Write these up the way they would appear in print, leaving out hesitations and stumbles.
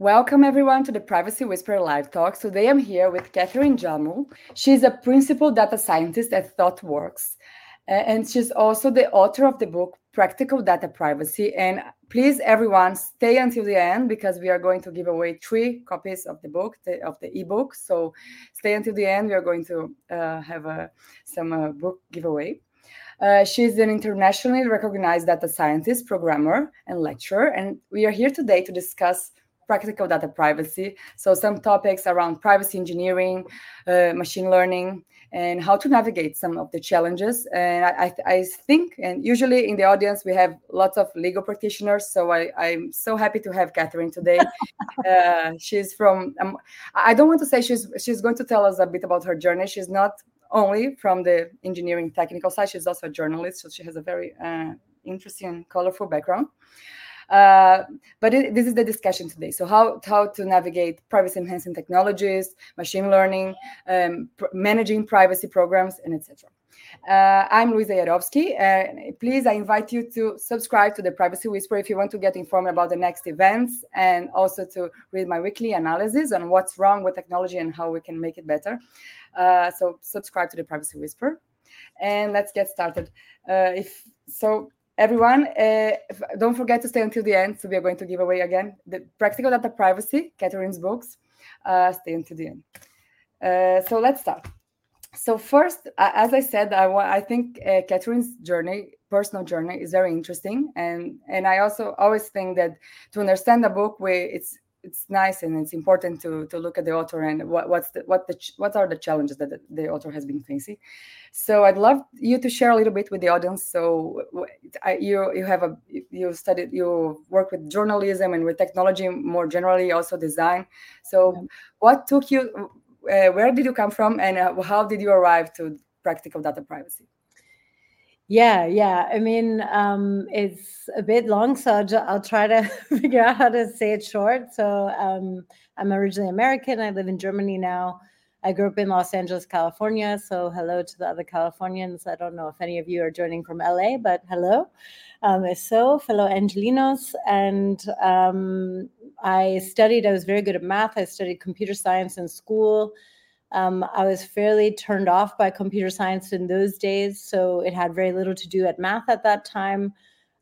Welcome, everyone, to the Privacy Whisperer Live Talks. Today I'm here with Katharine Jarmul. She's a principal data scientist at ThoughtWorks, and she's also the author of the book Practical Data Privacy. And please, everyone, stay until the end because we are going to give away 3 copies of the book, of the ebook. So stay until the end. We are going to have some book giveaway. She's an internationally recognized data scientist, programmer, and lecturer. And we are here today to discuss practical data privacy. So some topics around privacy engineering, machine learning, and how to navigate some of the challenges. And I think, and usually in the audience, we have lots of legal practitioners. So I'm so happy to have Katharine today. She's from, I don't want to say she's going to tell us a bit about her journey. She's not only from the engineering technical side, she's also a journalist. So she has a very interesting and colorful background. But this is the discussion today. So how to navigate privacy-enhancing technologies, machine learning, managing privacy programs, and etc. I'm Luiza Jarovsky. Please, I invite you to subscribe to the Privacy Whisperer if you want to get informed about the next events and also to read my weekly analysis on what's wrong with technology and how we can make it better. So subscribe to the Privacy Whisperer. And let's get started. Everyone, don't forget to stay until the end. So we are going to give away again the Practical Data Privacy, Katharine's books. Stay until the end. So let's start. So first, as I said, I think Katharine's journey, personal journey, is very interesting, and I also always think that to understand a book, it's nice and it's important to look at the author and what are the challenges that the author has been facing. So I'd love you to share a little bit with the audience. So you work with journalism and with technology more generally, also design. So what took you? Where did you come from, and how did you arrive to practical data privacy? Yeah. I mean, it's a bit long, so I'll try to figure out how to say it short. So I'm originally American. I live in Germany now. I grew up in Los Angeles, California. So hello to the other Californians. I don't know if any of you are joining from LA, but hello. Fellow Angelinos. And I was very good at math. I studied computer science in school. I was fairly turned off by computer science in those days, so it had very little to do at math at that time.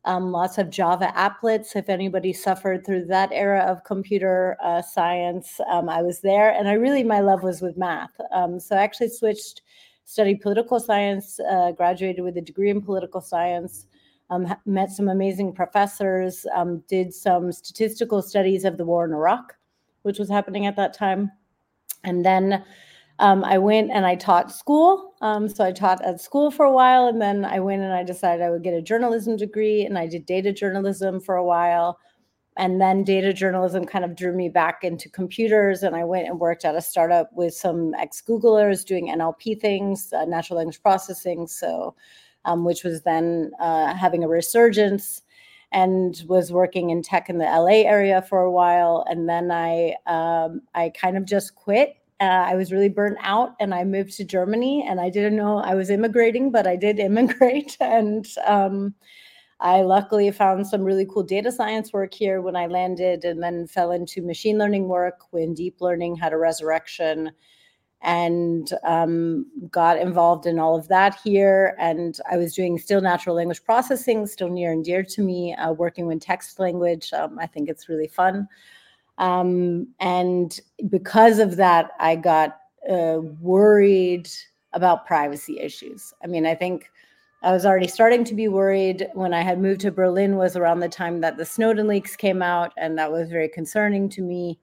Lots of Java applets. If anybody suffered through that era of computer science, I was there. And my love was with math. So I actually studied political science, graduated with a degree in political science, met some amazing professors, did some statistical studies of the war in Iraq, which was happening at that time. And then I went and I taught school. So I taught at school for a while, and then I went and I decided I would get a journalism degree, and I did data journalism for a while. And then data journalism kind of drew me back into computers, and I went and worked at a startup with some ex-Googlers doing NLP things, natural language processing, so which was then having a resurgence, and was working in tech in the LA area for a while. And then I kind of just quit. I was really burnt out, and I moved to Germany, and I didn't know I was immigrating, but I did immigrate. And I luckily found some really cool data science work here when I landed, and then fell into machine learning work when deep learning had a resurrection, and got involved in all of that here. And I was doing still natural language processing, still near and dear to me, working with text language. I think it's really fun. And because of that, I got worried about privacy issues. I mean, I think I was already starting to be worried when I had moved to Berlin, was around the time that the Snowden leaks came out, and that was very concerning to me.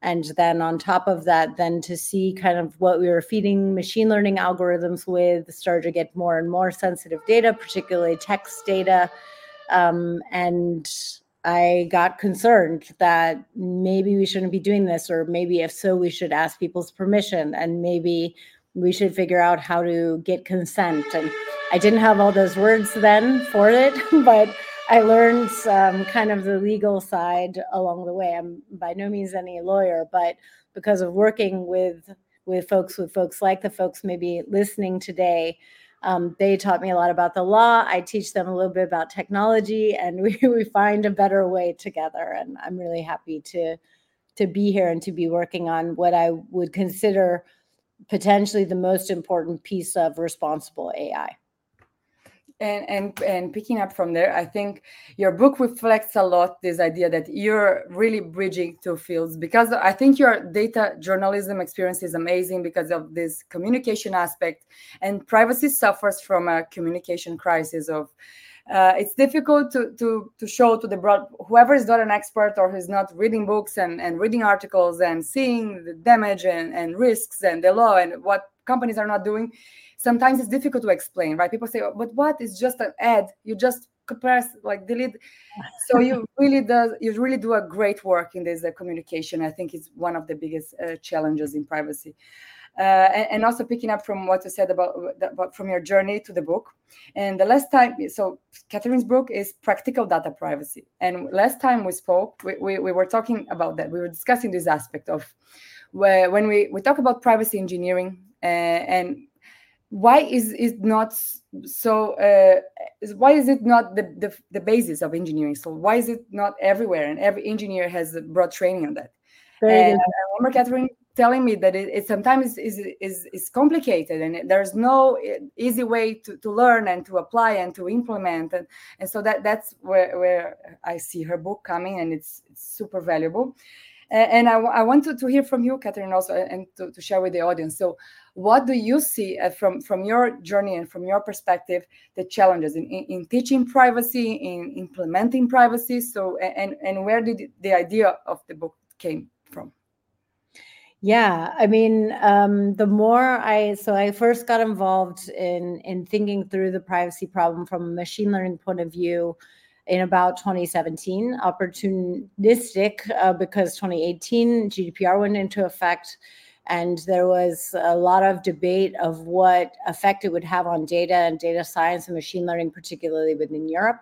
And then on top of that, then to see kind of what we were feeding machine learning algorithms with, started to get more and more sensitive data, particularly text data. And I got concerned that maybe we shouldn't be doing this, or maybe if so, we should ask people's permission, and maybe we should figure out how to get consent. And I didn't have all those words then for it, but I learned kind of the legal side along the way. I'm by no means any lawyer, but because of working with folks like the folks maybe listening today, they taught me a lot about the law. I teach them a little bit about technology, and we find a better way together. And I'm really happy to to be here and to be working on what I would consider potentially the most important piece of responsible AI. And picking up from there, I think your book reflects a lot this idea that you're really bridging two fields, because I think your data journalism experience is amazing because of this communication aspect, and privacy suffers from a communication crisis of it's difficult to show to the broad, whoever is not an expert or who's not reading books and reading articles and seeing the damage and risks and the law and what companies are not doing. Sometimes it's difficult to explain, right? People say, oh, but what is just an ad? You just press, like, delete. So you really do a great work in this communication. I think it's one of the biggest challenges in privacy. And also picking up from what you said about from your journey to the book. And the last time, so Katharine's book is Practical Data Privacy. And last time we spoke, we were talking about that. We were discussing this aspect of where, when we talk about privacy engineering and why is it not so? Why is it not the basis of engineering? So why is it not everywhere? And every engineer has a broad training on that. And I remember Katharine telling me that it sometimes is complicated, and there's no easy way to learn and to apply and to implement. And so that's where I see her book coming, and it's super valuable. And I wanted to hear from you, Katharine, also, and to share with the audience. So what do you see from your journey and from your perspective, the challenges in teaching privacy, in implementing privacy? So and where did the idea of the book came from? Yeah, I mean, the more I first got involved in thinking through the privacy problem from a machine learning point of view in about 2017, opportunistic, because 2018 GDPR went into effect, and there was a lot of debate of what effect it would have on data and data science and machine learning, particularly within Europe.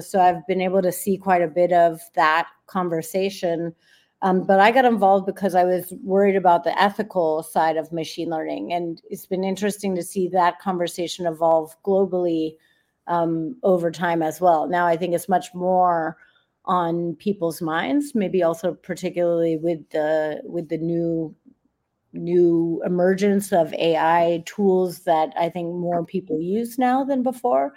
So I've been able to see quite a bit of that conversation. But I got involved because I was worried about the ethical side of machine learning. And it's been interesting to see that conversation evolve globally over time as well. Now, I think it's much more on people's minds, maybe also particularly with the new emergence of AI tools that I think more people use now than before.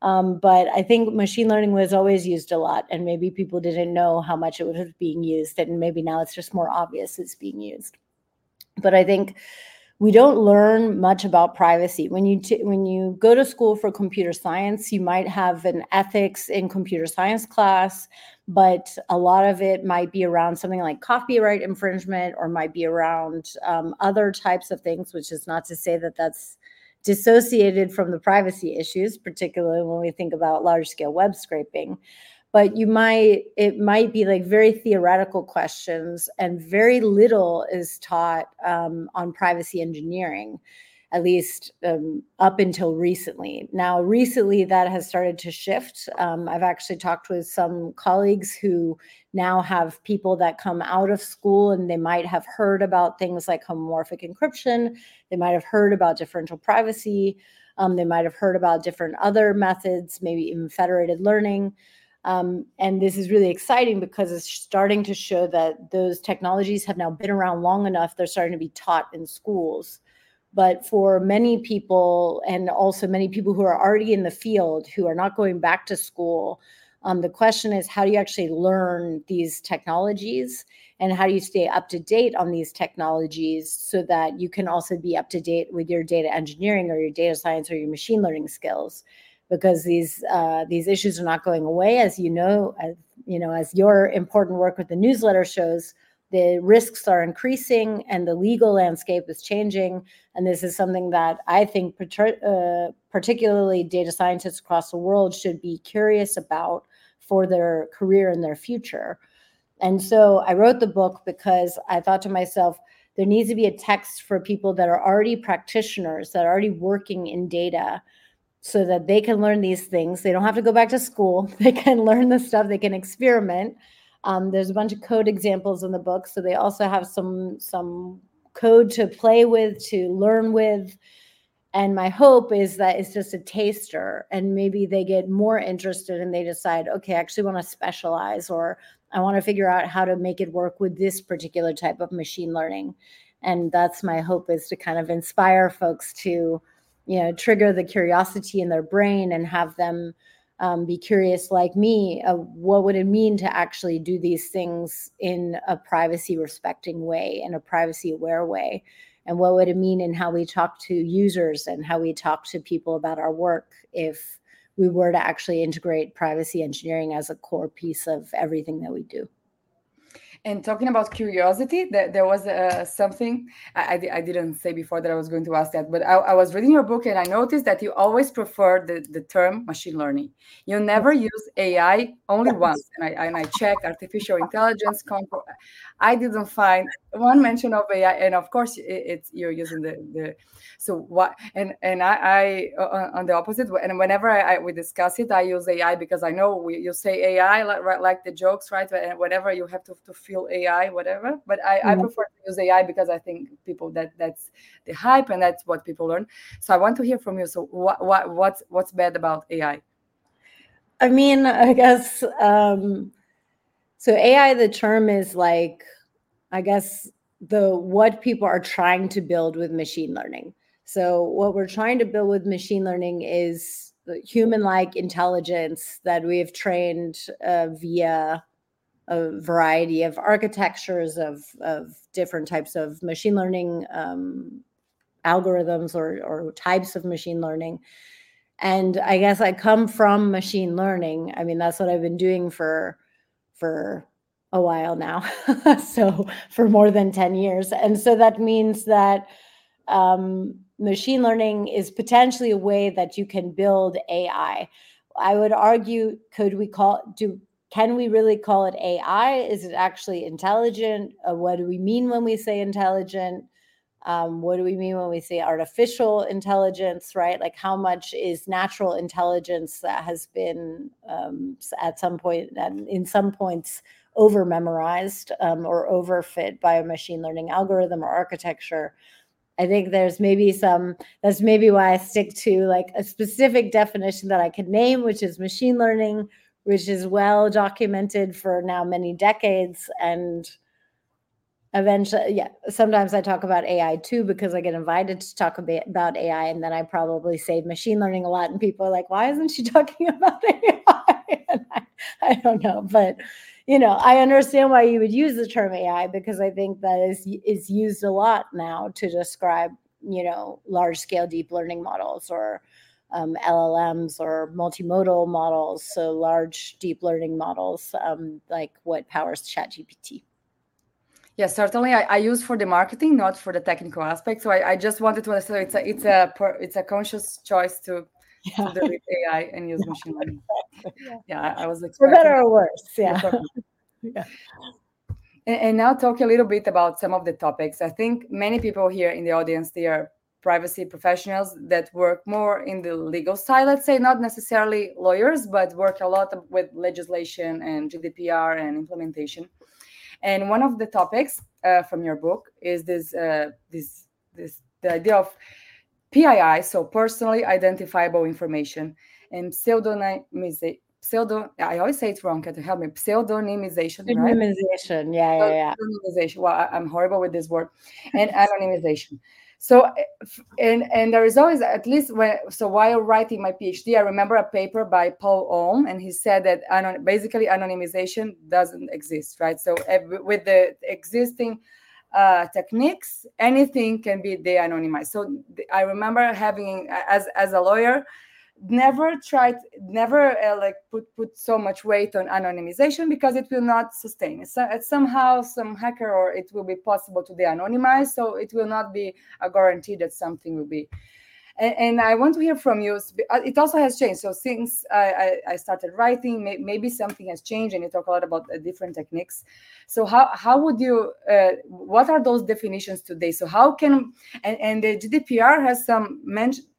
But I think machine learning was always used a lot, and maybe people didn't know how much it was being used, and maybe now it's just more obvious it's being used. But I think we don't learn much about privacy. When you go to school for computer science, you might have an ethics in computer science class, but a lot of it might be around something like copyright infringement, or might be around other types of things, which is not to say that that's dissociated from the privacy issues, particularly when we think about large-scale web scraping. But it might be like very theoretical questions, and very little is taught on privacy engineering, at least up until recently. Now, recently that has started to shift. I've actually talked with some colleagues who now have people that come out of school, and they might have heard about things like homomorphic encryption. They might have heard about differential privacy. They might have heard about different other methods, maybe even federated learning. And this is really exciting because it's starting to show that those technologies have now been around long enough. They're starting to be taught in schools. But for many people, and also many people who are already in the field, who are not going back to school, the question is, how do you actually learn these technologies? And how do you stay up to date on these technologies so that you can also be up to date with your data engineering or your data science or your machine learning skills? Because these issues are not going away. As your important work with the newsletter shows, the risks are increasing and the legal landscape is changing. And this is something that I think particularly data scientists across the world should be curious about for their career and their future. And so I wrote the book because I thought to myself, there needs to be a text for people that are already practitioners, that are already working in data, so that they can learn these things. They don't have to go back to school. They can learn the stuff. They can experiment. There's a bunch of code examples in the book, so they also have some code to play with, to learn with. And my hope is that it's just a taster, and maybe they get more interested and they decide, okay, I actually want to specialize, or I want to figure out how to make it work with this particular type of machine learning. And that's my hope, is to kind of inspire folks to, you know, trigger the curiosity in their brain and have them be curious like me, what would it mean to actually do these things in a privacy respecting way, in a privacy aware way? And what would it mean in how we talk to users and how we talk to people about our work if we were to actually integrate privacy engineering as a core piece of everything that we do? And talking about curiosity, there was something I didn't say before that I was going to ask that, but I was reading your book and I noticed that you always prefer the term machine learning. You never use AI, only once. And I checked artificial intelligence. I didn't find one mention of AI. And of course, it's you're using the so what? And I on the opposite. And whenever we discuss it, I use AI because I know you say AI like the jokes, right? And whenever you have to feel AI, whatever. But I prefer to use AI because I think people that's the hype and that's what people learn. So I want to hear from you. So what's bad about AI? I mean, I guess, so AI, the term is like, I guess, what people are trying to build with machine learning. So what we're trying to build with machine learning is the human-like intelligence that we have trained via a variety of architectures of different types of machine learning algorithms or types of machine learning. And I guess I come from machine learning. I mean, that's what I've been doing for a while now, so for more than 10 years. And so that means that machine learning is potentially a way that you can build AI. I would argue, can we really call it AI? Is it actually intelligent? What do we mean when we say intelligent? What do we mean when we say artificial intelligence, right? Like, how much is natural intelligence that has been at some point, and in some points, over-memorized or overfit by a machine learning algorithm or architecture? I think there's maybe that's maybe why I stick to like a specific definition that I could name, which is machine learning, which is well documented for now many decades. And eventually, yeah, sometimes I talk about AI too, because I get invited to talk about AI, and then I probably say machine learning a lot, and people are like, why isn't she talking about AI? And I don't know, but you know, I understand why you would use the term AI, because I think that is used a lot now to describe, you know, large scale deep learning models or LLMs or multimodal models, so large deep learning models, like what powers ChatGPT. Yeah, certainly. I use for the marketing, not for the technical aspect. So I just wanted to understand it's a conscious choice to do with AI and use machine learning. Yeah, I was expecting. For better or worse, yeah. And now talk a little bit about some of the topics. I think many people here in the audience, they are privacy professionals that work more in the legal side, let's say, not necessarily lawyers, but work a lot with legislation and GDPR and implementation. And one of the topics from your book is this the idea of PII, so personally identifiable information, and pseudonymization. I always say it wrong. Can you help me? Pseudonymization, right? Yeah. Pseudonymization. Well, I'm horrible with this word. And anonymization. So, and there is always, at least while writing my PhD, I remember a paper by Paul Ohm, and he said that basically anonymization doesn't exist, right? So with the existing techniques, anything can be de-anonymized. So I remember having, as a lawyer, never put so much weight on anonymization because it will not sustain. It's somehow some hacker, or it will be possible to de-anonymize, so it will not be a guarantee that something will be. And I want to hear from you. It also has changed. So since I started writing, maybe something has changed, and you talk a lot about different techniques. So how would you, what are those definitions today? So how can, and the GDPR has some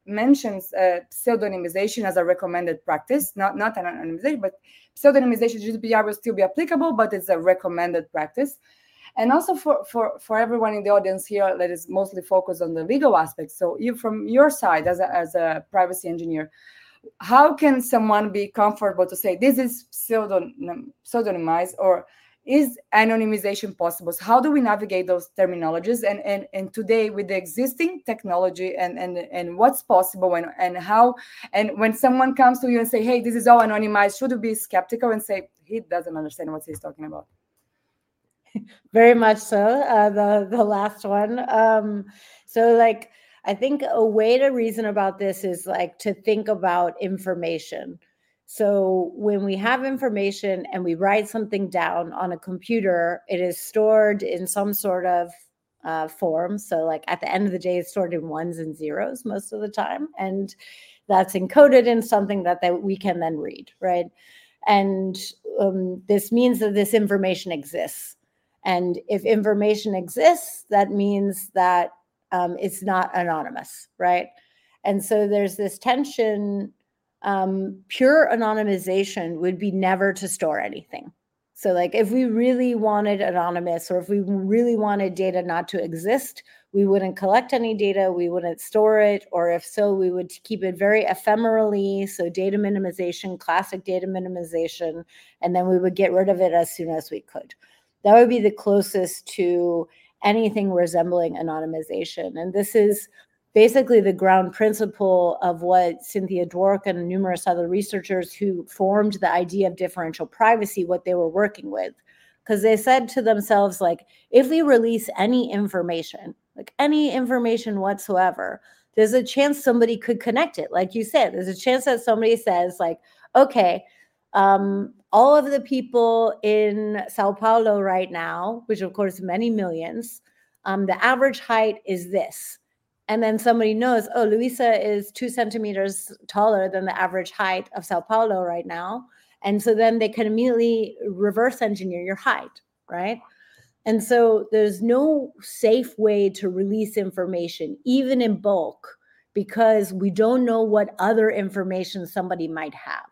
mentions pseudonymization as a recommended practice, not an anonymization, but pseudonymization. GDPR will still be applicable, but it's a recommended practice. And also for everyone in the audience here that is mostly focused on the legal aspect. So you, from your side as a privacy engineer, how can someone be comfortable to say this is pseudonymized, or Is anonymization possible? So how do we navigate those terminologies? And today, with the existing technology and what's possible and how, and when someone comes to you and say, hey, this is all anonymized, should you be skeptical and say, he doesn't understand what he's talking about? Very much so, the last one. So like, I think a way to reason about this is like to think about information. So when we have information and we write something down on a computer, it is stored in some sort of form. So like at the end of the day, it's stored in ones and zeros most of the time. And that's encoded in something that we can then read, right? And this means that this information exists. And if information exists, that means that it's not anonymous, right? And so there's this tension. Pure anonymization would be never to store anything. So like if we really wanted anonymous, or if we really wanted data not to exist, we wouldn't collect any data, we wouldn't store it, or if so, we would keep it very ephemerally. So data minimization, classic data minimization, and then we would get rid of it as soon as we could. That would be the closest to anything resembling anonymization. And this is basically the ground principle of what Cynthia Dwork and numerous other researchers who formed the idea of differential privacy, what they were working with. Because they said to themselves, like, if we release any information, like any information whatsoever, there's a chance somebody could connect it. Like you said, there's a chance that somebody says, like, okay, all of the people in Sao Paulo right now, which of course many millions, the average height is this. And then somebody knows, oh, Luiza is 2 centimeters taller than the average height of Sao Paulo right now. And so then they can immediately reverse engineer your height, right? And so there's no safe way to release information, even in bulk, because we don't know what other information somebody might have.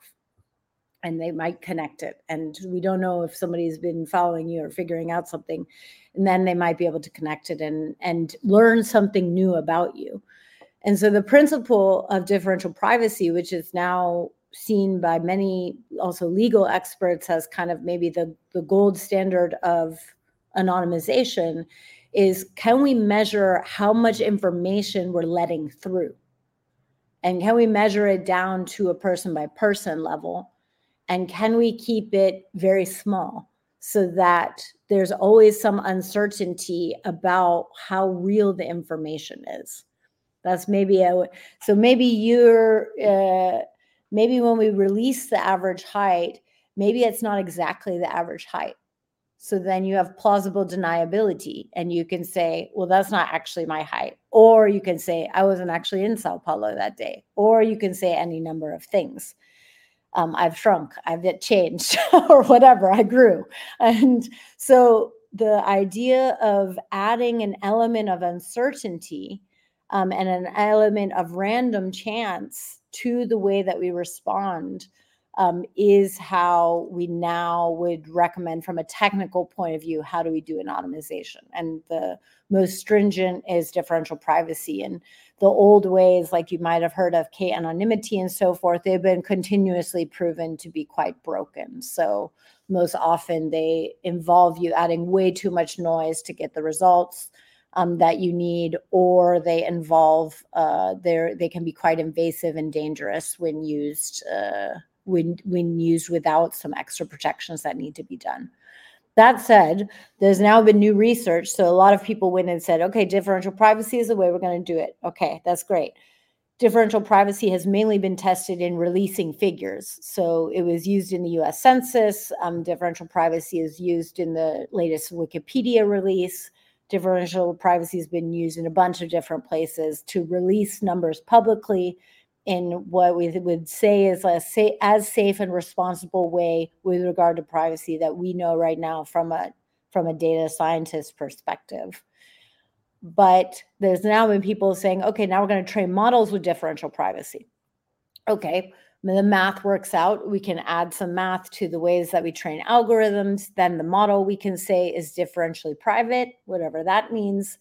And they might connect it. And we don't know if somebody's been following you or figuring out something. And then they might be able to connect it and learn something new about you. And so the principle of differential privacy, which is now seen by many also legal experts as kind of maybe the gold standard of anonymization, is can we measure how much information we're letting through? And can we measure it down to a person by person level? And can we keep it very small so that there's always some uncertainty about how real the information is? That's maybe so. Maybe you're maybe when we release the average height, maybe it's not exactly the average height. So then you have plausible deniability, and you can say, well, that's not actually my height. Or you can say, I wasn't actually in Sao Paulo that day. Or you can say any number of things. I've shrunk, I've changed, or whatever, I grew. And so the idea of adding an element of uncertainty and an element of random chance to the way that we respond is how we now would recommend, from a technical point of view, how do we do anonymization? And the most stringent is differential privacy. And the old ways, like you might have heard of k-anonymity and so forth, they've been continuously proven to be quite broken. So most often they involve you adding way too much noise to get the results that you need, or they involve, they can be quite invasive and dangerous when used without some extra protections that need to be done. That said, there's now been new research. So a lot of people went and said, okay, differential privacy is the way we're going to do it. Okay, that's great. Differential privacy has mainly been tested in releasing figures. So it was used in the US Census. Differential privacy is used in the latest Wikipedia release. Differential privacy has been used in a bunch of different places to release numbers publicly in what we would say is as safe and responsible way with regard to privacy that we know right now from a data scientist perspective. But there's now been people saying, okay, now we're going to train models with differential privacy. Okay, when the math works out, we can add some math to the ways that we train algorithms. Then the model, we can say, is differentially private, whatever that means.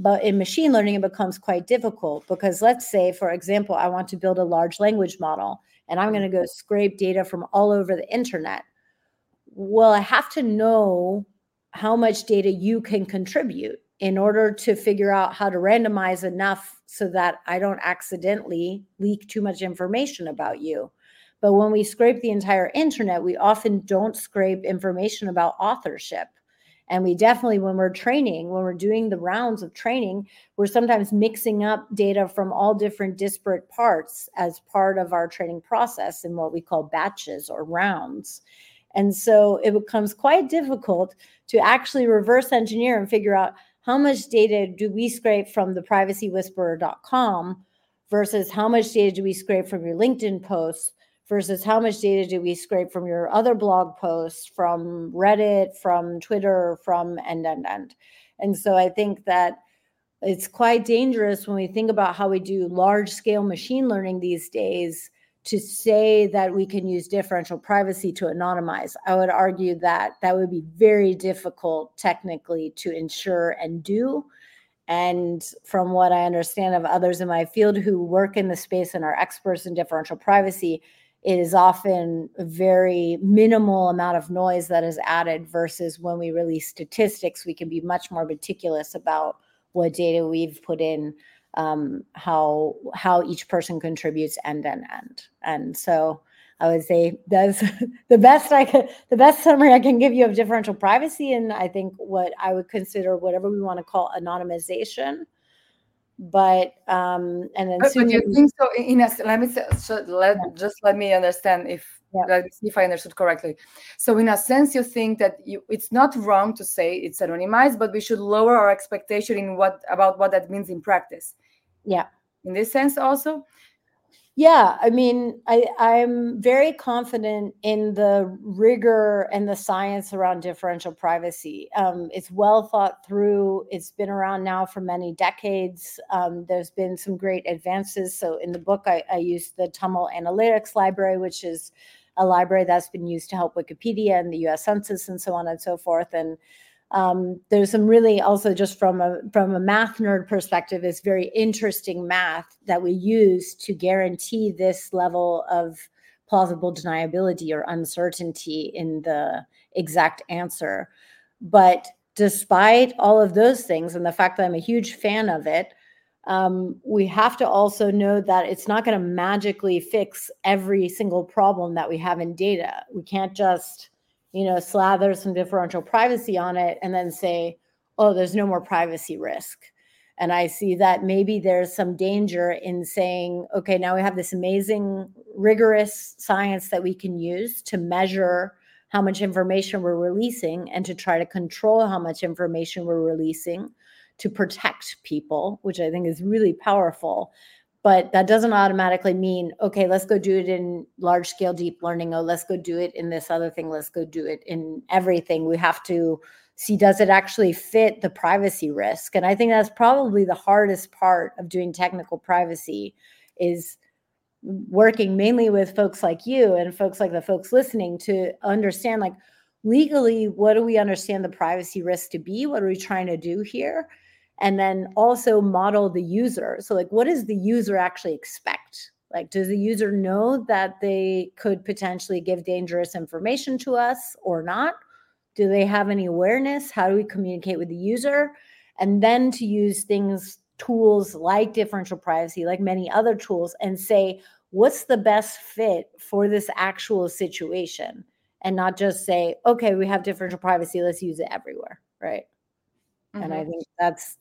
But in machine learning, it becomes quite difficult because let's say, for example, I want to build a large language model and I'm going to go scrape data from all over the internet. well, I have to know how much data you can contribute in order to figure out how to randomize enough so that I don't accidentally leak too much information about you. But when we scrape the entire internet, we often don't scrape information about authorship. And we definitely, when we're training, when we're doing the rounds of training, we're sometimes mixing up data from all different disparate parts as part of our training process in what we call batches or rounds. And so it becomes quite difficult to actually reverse engineer and figure out how much data do we scrape from the privacywhisperer.com versus how much data do we scrape from your LinkedIn posts versus how much data do we scrape from your other blog posts, from Reddit, from Twitter, from and. And so I think that it's quite dangerous when we think about how we do large-scale machine learning these days to say that we can use differential privacy to anonymize. I would argue that that would be very difficult technically to ensure and do. And from what I understand of others in my field who work in the space and are experts in differential privacy, it is often a very minimal amount of noise that is added versus when we release statistics, we can be much more meticulous about what data we've put in, how each person contributes end. And so I would say that's the best summary I can give you of differential privacy. And I think what I would consider whatever we want to call anonymization. But but you think so? Ines, let me understand if I understood correctly. So in a sense, you think that it's not wrong to say it's anonymized, but we should lower our expectation in about what that means in practice. Yeah. In this sense, also. Yeah, I mean, I'm very confident in the rigor and the science around differential privacy. It's well thought through. It's been around now for many decades. There's been some great advances. So in the book, I used the Tumult Analytics library, which is a library that's been used to help Wikipedia and the US Census and so on and so forth. And there's some really also just from a math nerd perspective, is very interesting math that we use to guarantee this level of plausible deniability or uncertainty in the exact answer. But despite all of those things and the fact that I'm a huge fan of it, we have to also know that it's not going to magically fix every single problem that we have in data. We can't just slather some differential privacy on it and then say, oh, there's no more privacy risk. And I see that maybe there's some danger in saying, okay, now we have this amazing, rigorous science that we can use to measure how much information we're releasing and to try to control how much information we're releasing to protect people, which I think is really powerful. But that doesn't automatically mean, okay, let's go do it in large scale deep learning. Oh, let's go do it in this other thing. Let's go do it in everything. We have to see, does it actually fit the privacy risk? And I think that's probably the hardest part of doing technical privacy, is working mainly with folks like you and folks like the folks listening to understand, like, legally, what do we understand the privacy risk to be? What are we trying to do here? And then also model the user. So like, what does the user actually expect? Like, does the user know that they could potentially give dangerous information to us or not? Do they have any awareness? How do we communicate with the user? And then to use tools like differential privacy, like many other tools, and say, what's the best fit for this actual situation? And not just say, okay, we have differential privacy, let's use it everywhere, right? Mm-hmm. And I think that's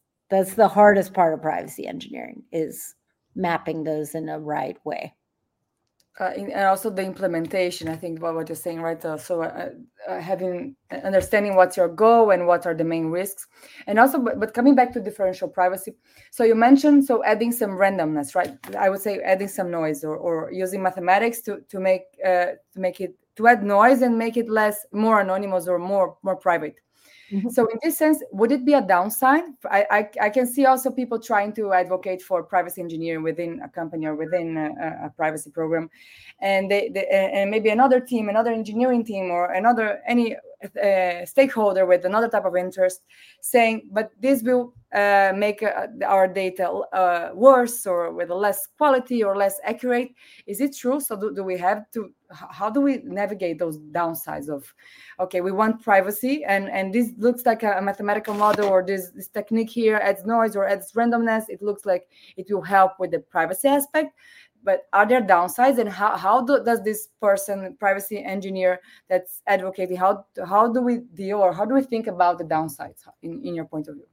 the hardest part of privacy engineering, is mapping those in the right way. And also the implementation, I think, about what you're saying, right? So understanding what's your goal and what are the main risks. And also, but coming back to differential privacy. So you mentioned, adding some randomness, right? I would say adding some noise or using mathematics to add noise and make it more anonymous or more private. Mm-hmm. So in this sense, would it be a downside? I can see also people trying to advocate for privacy engineering within a company or within a privacy program, and maybe another team, another engineering team, or another any stakeholder with another type of interest saying, but this will make our data worse or with less quality or less accurate. Is it true? So do we have to, how do we navigate those downsides of, okay, we want privacy and this looks like a mathematical model, or this technique here adds noise or adds randomness. It looks like it will help with the privacy aspect. But are there downsides, and how does this person, privacy engineer that's advocating, how do we deal, or how do we think about the downsides in your point of view?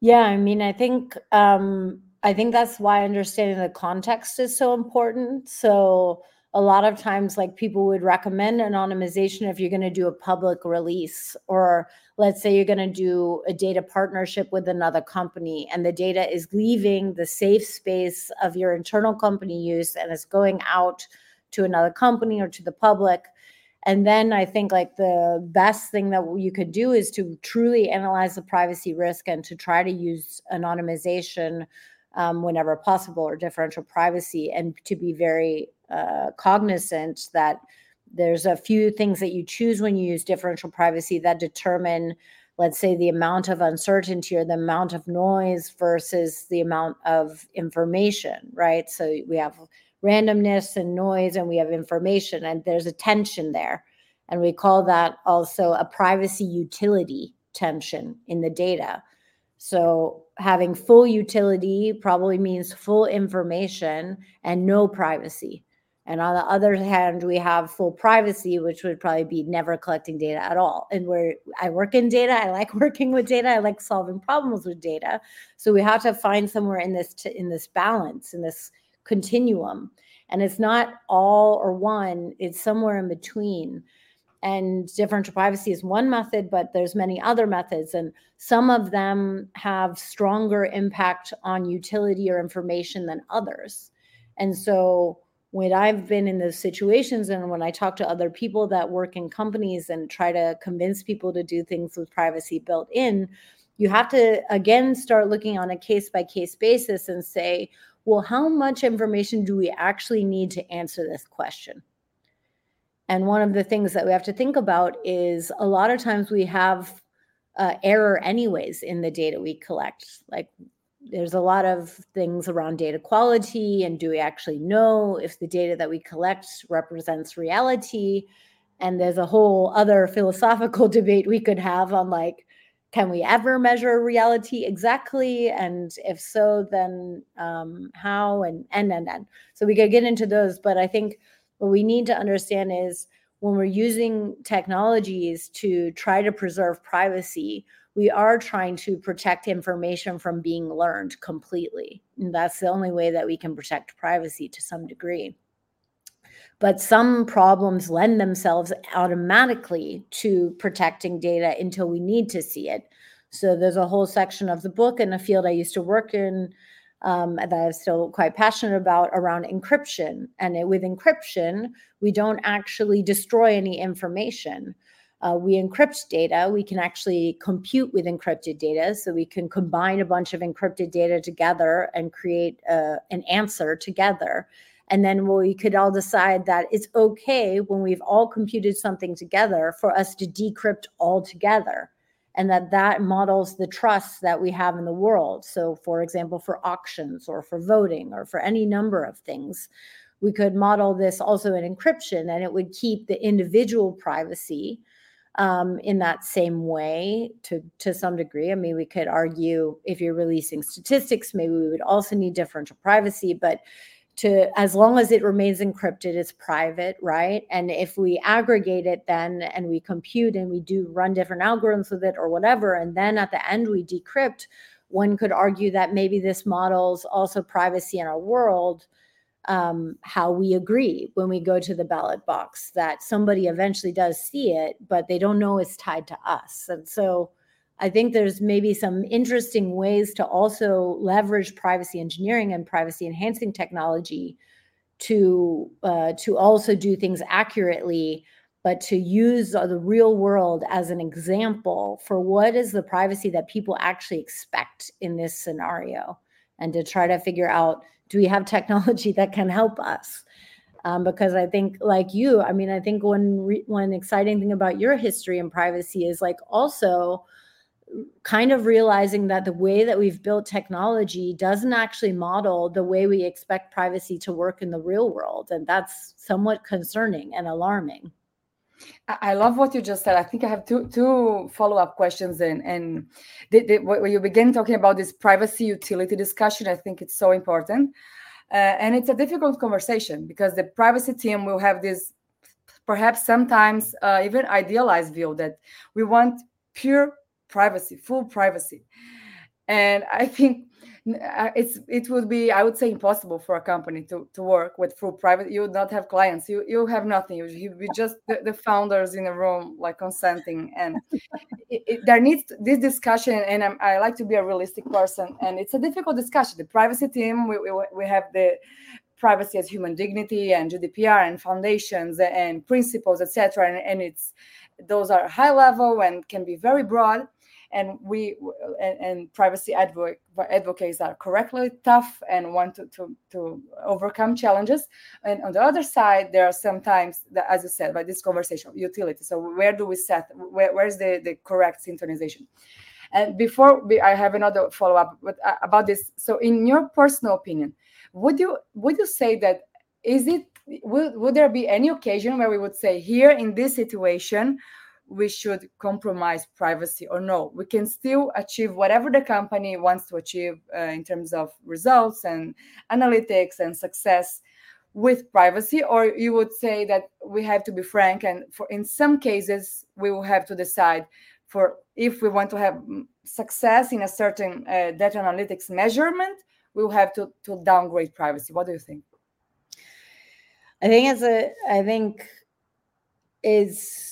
Yeah, I mean, I think that's why understanding the context is so important. So a lot of times, like, people would recommend anonymization if you're going to do a public release, or let's say you're going to do a data partnership with another company and the data is leaving the safe space of your internal company use and is going out to another company or to the public. And then I think, like, the best thing that you could do is to truly analyze the privacy risk and to try to use anonymization whenever possible, or differential privacy, and to be very cognizant that there's a few things that you choose when you use differential privacy that determine, let's say, the amount of uncertainty or the amount of noise versus the amount of information, right? So we have randomness and noise, and we have information, and there's a tension there. And we call that also a privacy utility tension in the data. So having full utility probably means full information and no privacy. And on the other hand, we have full privacy, which would probably be never collecting data at all. And where I work in data, I like working with data. I like solving problems with data. So we have to find somewhere in this balance, in this continuum. And it's not all or one, it's somewhere in between. And differential privacy is one method, but there's many other methods. And some of them have stronger impact on utility or information than others. And so when I've been in those situations, and when I talk to other people that work in companies and try to convince people to do things with privacy built in, you have to, again, start looking on a case-by-case basis and say, well, how much information do we actually need to answer this question? And one of the things that we have to think about is a lot of times we have error anyways in the data we collect. Like, there's a lot of things around data quality, and do we actually know if the data that we collect represents reality? And there's a whole other philosophical debate we could have on, like, can we ever measure reality exactly? And if so, then how, and. So we could get into those, but I think what we need to understand is when we're using technologies to try to preserve privacy, we are trying to protect information from being learned completely. And that's the only way that we can protect privacy to some degree. But some problems lend themselves automatically to protecting data until we need to see it. So there's a whole section of the book in a field I used to work in that I'm still quite passionate about, around encryption. And with encryption, we don't actually destroy any information. We encrypt data. We can actually compute with encrypted data. So we can combine a bunch of encrypted data together and create an answer together. And then we could all decide that it's okay when we've all computed something together for us to decrypt all together. And that models the trust that we have in the world. So, for example, for auctions or for voting or for any number of things, we could model this also in encryption, and it would keep the individual privacy in that same way to some degree. I mean, we could argue if you're releasing statistics, maybe we would also need differential privacy, but as long as it remains encrypted, it's private, right? And if we aggregate it then, and we compute and we do run different algorithms with it or whatever, and then at the end we decrypt, one could argue that maybe this models also privacy in our world, how we agree when we go to the ballot box, that somebody eventually does see it, but they don't know it's tied to us. And so I think there's maybe some interesting ways to also leverage privacy engineering and privacy enhancing technology to also do things accurately, but to use the real world as an example for what is the privacy that people actually expect in this scenario, and to try to figure out, do we have technology that can help us? because I think, like you, I mean, I think one exciting thing about your history in privacy is like also kind of realizing that the way that we've built technology doesn't actually model the way we expect privacy to work in the real world. And that's somewhat concerning and alarming. I love what you just said. I think I have two follow-up questions. And when you begin talking about this privacy utility discussion, I think it's so important. And it's a difficult conversation because the privacy team will have this, perhaps sometimes even idealized view that we want pure privacy, full privacy. And I think it would be impossible for a company to work with full privacy. You would not have clients. You have nothing. You'd be just the founders in a room, like consenting. And there needs this discussion. And I like to be a realistic person. And it's a difficult discussion. The privacy team, we have the privacy as human dignity and GDPR and foundations and principles, etc. And those are high level and can be very broad. And privacy advocates are correctly tough and want to overcome challenges. And on the other side, there are sometimes, as you said, by this conversation, utility. So where do we set? Where's the correct synchronization? And I have another follow-up about this. So in your personal opinion, would you say that would there be any occasion where we would say, here in this situation, we should compromise privacy, or no, we can still achieve whatever the company wants to achieve in terms of results and analytics and success with privacy? Or you would say that we have to be frank, and in some cases we will have to decide if we want to have success in a certain data analytics measurement, we will have to downgrade privacy. What do you think? I think it's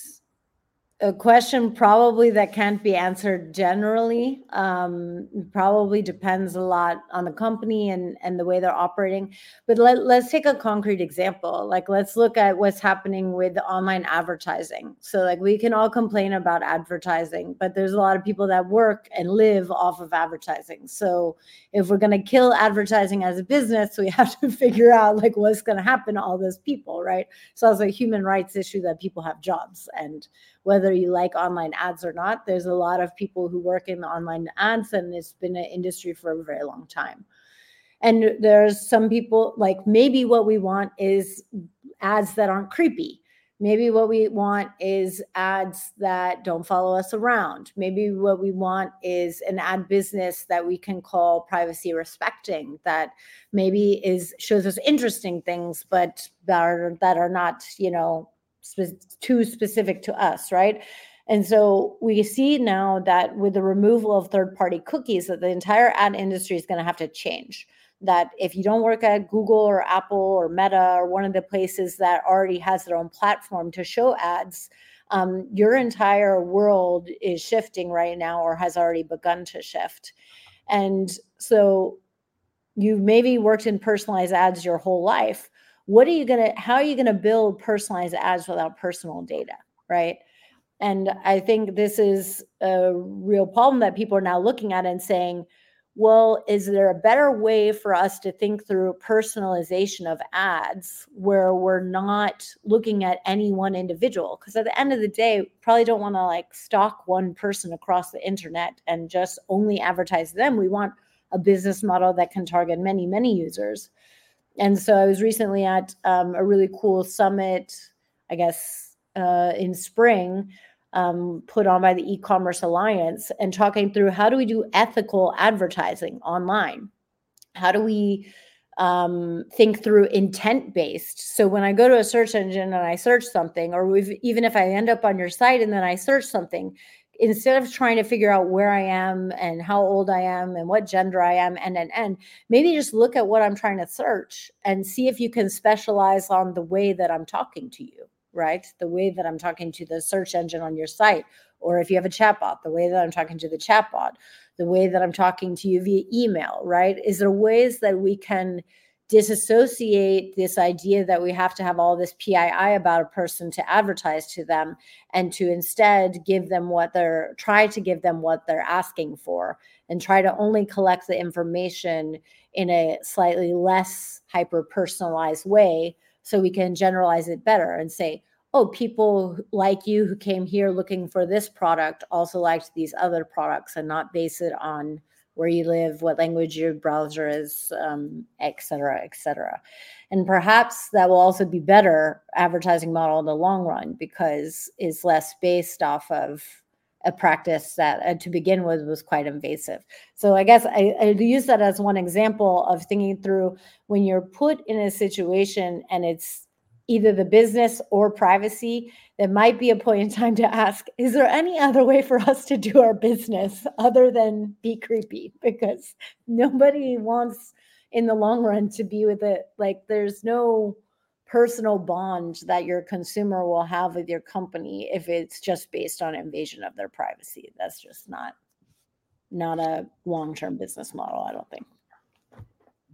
a question probably that can't be answered generally. Probably depends a lot on the company and the way they're operating. But let's take a concrete example. Like, let's look at what's happening with online advertising. So like, we can all complain about advertising, but there's a lot of people that work and live off of advertising. So if we're going to kill advertising as a business, we have to figure out like what's going to happen to all those people, right? So it's a human rights issue that people have jobs, and whether you like online ads or not, there's a lot of people who work in the online ads, and it's been an industry for a very long time. And there's some people, like, maybe what we want is ads that aren't creepy. Maybe what we want is ads that don't follow us around. Maybe what we want is an ad business that we can call privacy respecting, that maybe shows us interesting things, but that are not, too specific to us, right? And so we see now that with the removal of third-party cookies, that the entire ad industry is going to have to change. That if you don't work at Google or Apple or Meta or one of the places that already has their own platform to show ads, your entire world is shifting right now, or has already begun to shift. And so you've maybe worked in personalized ads your whole life. How are you going to build personalized ads without personal data, right? And I think this is a real problem that people are now looking at and saying, well, is there a better way for us to think through personalization of ads where we're not looking at any one individual? Because at the end of the day, we probably don't want to like stalk one person across the internet and just only advertise them. We want a business model that can target many, many users. And so I was recently at a really cool summit, I guess, in spring, put on by the e-commerce alliance, and talking through how do we do ethical advertising online? How do we think through intent-based? So when I go to a search engine and I search something, or even if I end up on your site and then I search something, instead of trying to figure out where I am and how old I am and what gender I am and maybe just look at what I'm trying to search and see if you can specialize on the way that I'm talking to you, right? The way that I'm talking to the search engine on your site, or if you have a chatbot, the way that I'm talking to the chatbot, the way that I'm talking to you via email, right? Is there ways that we can disassociate this idea that we have to have all this PII about a person to advertise to them, and to instead try to give them what they're asking for, and try to only collect the information in a slightly less hyper-personalized way, so we can generalize it better and say, oh, people like you who came here looking for this product also liked these other products, and not base it on where you live, what language your browser is, et cetera, et cetera. And perhaps that will also be better advertising model in the long run, because it's less based off of a practice that to begin with was quite invasive. So I guess I use that as one example of thinking through when you're put in a situation and it's either the business or privacy, there might be a point in time to ask, is there any other way for us to do our business other than be creepy? Because nobody wants in the long run to be with it. Like, there's no personal bond that your consumer will have with your company if it's just based on invasion of their privacy. That's just not a long-term business model, I don't think.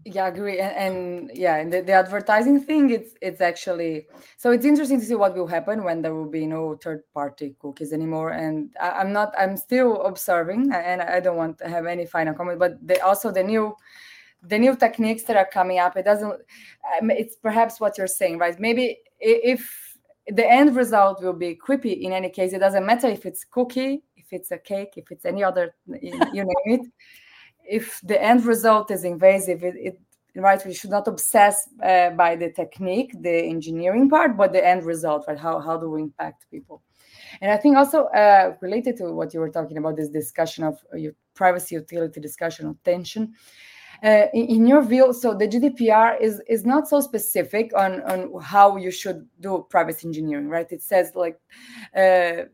Yeah, I agree. And yeah, and the advertising thing, it's actually, so it's interesting to see what will happen when there will be no third-party cookies anymore. And I'm still observing, and I don't want to have any final comment, but the new techniques that are coming up, it's perhaps what you're saying, right? Maybe if the end result will be creepy, in any case, it doesn't matter if it's cookie, if it's a cake, if it's any other, you name it. If the end result is invasive, right? We should not obsess by the technique, the engineering part, but the end result, right? How do we impact people? And I think also related to what you were talking about, this discussion of your privacy utility discussion of tension. In your view, so the GDPR is not so specific on how you should do privacy engineering, right? It says like the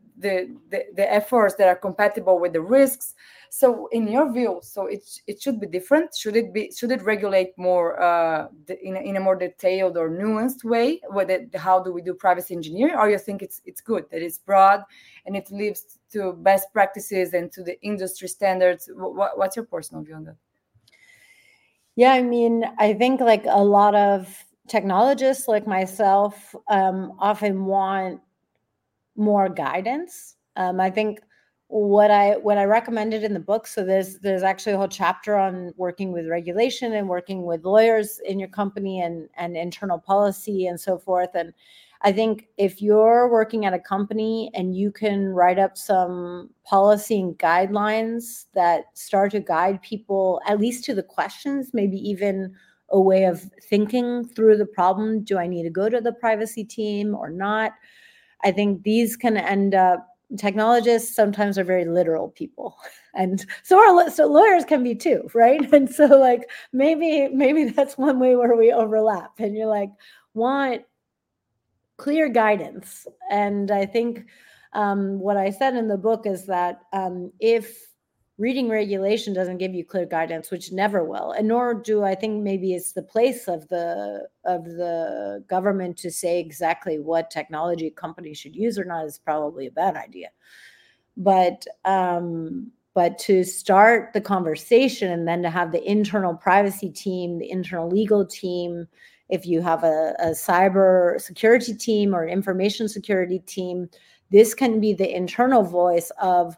efforts that are compatible with the risks. So in your view, so it should be different. Should it regulate more in a more detailed or nuanced way? How do we do privacy engineering? Or you think it's good that it's broad and it leads to best practices and to the industry standards? What's your personal view on that? Yeah, I mean, I think like a lot of technologists like myself often want more guidance. I think what I recommended in the book, so there's actually a whole chapter on working with regulation and working with lawyers in your company and internal policy and so forth. And I think if you're working at a company and you can write up some policy and guidelines that start to guide people, at least to the questions, maybe even a way of thinking through the problem, do I need to go to the privacy team or not? I think these can end up, technologists sometimes are very literal people. And so lawyers can be too, right? And so like maybe that's one way where we overlap and you're like, want clear guidance. And I think what I said in the book is that if reading regulation doesn't give you clear guidance, which never will, and nor do I think maybe it's the place of the government to say exactly what technology companies should use or not is probably a bad idea. But to start the conversation and then to have the internal privacy team, the internal legal team, if you have a cyber security team or an information security team, this can be the internal voice of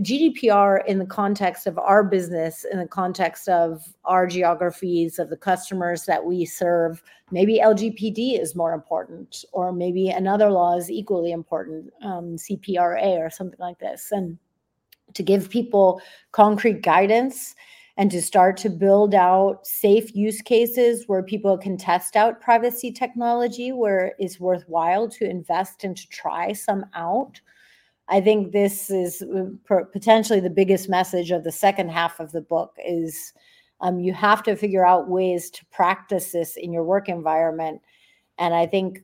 GDPR in the context of our business, in the context of our geographies, of the customers that we serve. Maybe LGPD is more important, or maybe another law is equally important, CPRA or something like this. And to give people concrete guidance and to start to build out safe use cases where people can test out privacy technology, where it's worthwhile to invest and to try some out. I think this is potentially the biggest message of the second half of the book is you have to figure out ways to practice this in your work environment. And I think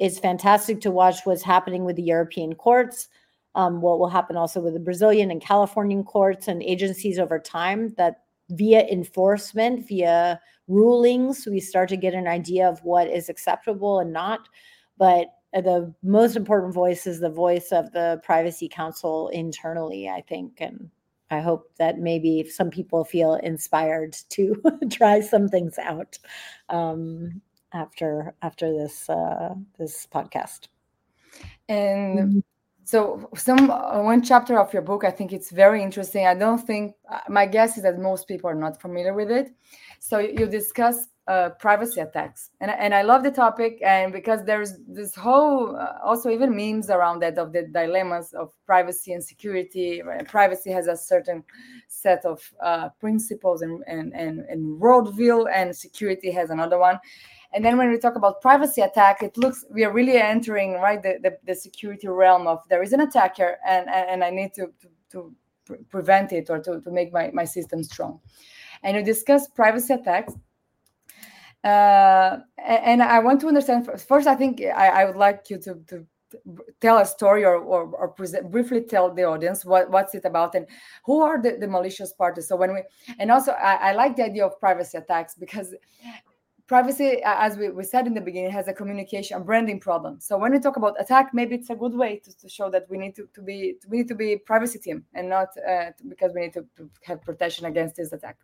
it's fantastic to watch what's happening with the European courts. What will happen also with the Brazilian and Californian courts and agencies over time, that via enforcement, via rulings, we start to get an idea of what is acceptable and not. But the most important voice is the voice of the Privacy Council internally, I think. And I hope that maybe some people feel inspired to try some things out after this this podcast. And so one chapter of your book, I think it's very interesting. My guess is that most people are not familiar with it. So you discuss privacy attacks. And I love the topic, and because there's this whole, also even memes around that, of the dilemmas of privacy and security. Right? Privacy has a certain set of principles and worldview, and security has another one. And then when we talk about privacy attack, it looks, we are really entering, right, the security realm of there is an attacker, and I need to prevent it, or to make my system strong. And you discuss privacy attacks. And I want to understand first, I think I would like you to tell a story, or present, briefly tell the audience what's it about, and who are the malicious parties. So when we, and also I like the idea of privacy attacks, because privacy, as we said in the beginning, has a communication, a branding problem. So when we talk about attack, maybe it's a good way to show that we need to be privacy team, and not because we need to have protection against this attack.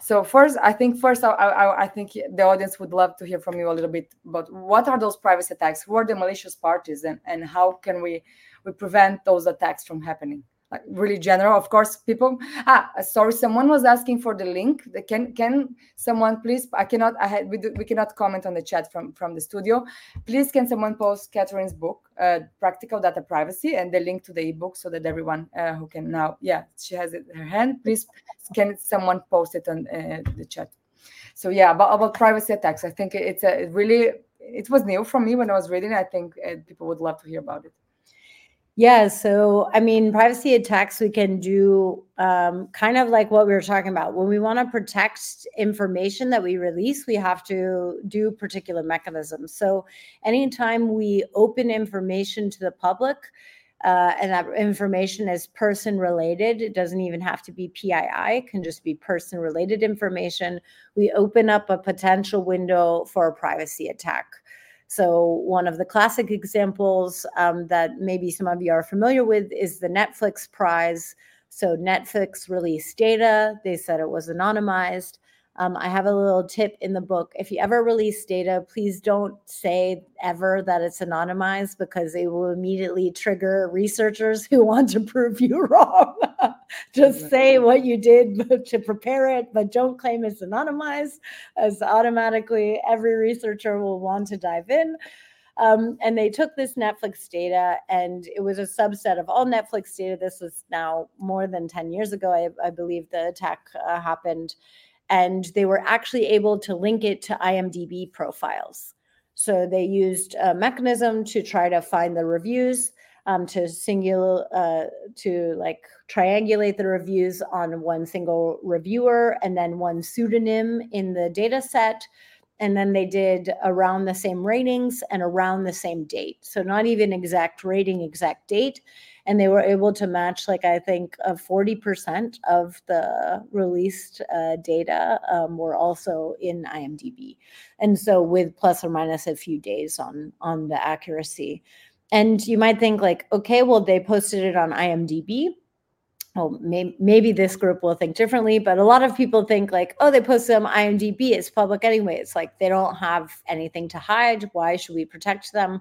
So I think the audience would love to hear from you a little bit about what are those privacy attacks, who are the malicious parties, and how can we prevent those attacks from happening. Like really general, of course, people. Sorry, someone was asking for the link. Can someone please? I cannot. We cannot comment on the chat from the studio. Please, can someone post Katharine's book, Practical Data Privacy, and the link to the ebook, so that everyone who can now, she has it in her hand. Please, can someone post it on the chat? So about privacy attacks, I think it's it was new for me when I was reading. I think people would love to hear about it. Yeah, so I mean, privacy attacks, we can do kind of like what we were talking about. When we want to protect information that we release, we have to do particular mechanisms. So anytime we open information to the public, and that information is person related, it doesn't even have to be PII, it can just be person related information, we open up a potential window for a privacy attack. So one of the classic examples that maybe some of you are familiar with is the Netflix prize. So Netflix released data. They said it was anonymized. I have a little tip in the book. If you ever release data, please don't say ever that it's anonymized, because it will immediately trigger researchers who want to prove you wrong. Just say what you did to prepare it, but don't claim it's anonymized, as automatically every researcher will want to dive in. And they took this Netflix data, and it was a subset of all Netflix data. This was now more than 10 years ago. I believe the attack happened. And they were actually able to link it to IMDb profiles. So they used a mechanism to try to find the reviews, to triangulate the reviews on one single reviewer and then one pseudonym in the data set. And then they did around the same ratings and around the same date. So not even exact rating, exact date. And they were able to match, 40% of the released data were also in IMDb. And so with plus or minus a few days on the accuracy. And you might think they posted it on IMDb. Well, maybe this group will think differently, but a lot of people think they posted on IMDb. It's public anyway. It's they don't have anything to hide. Why should we protect them?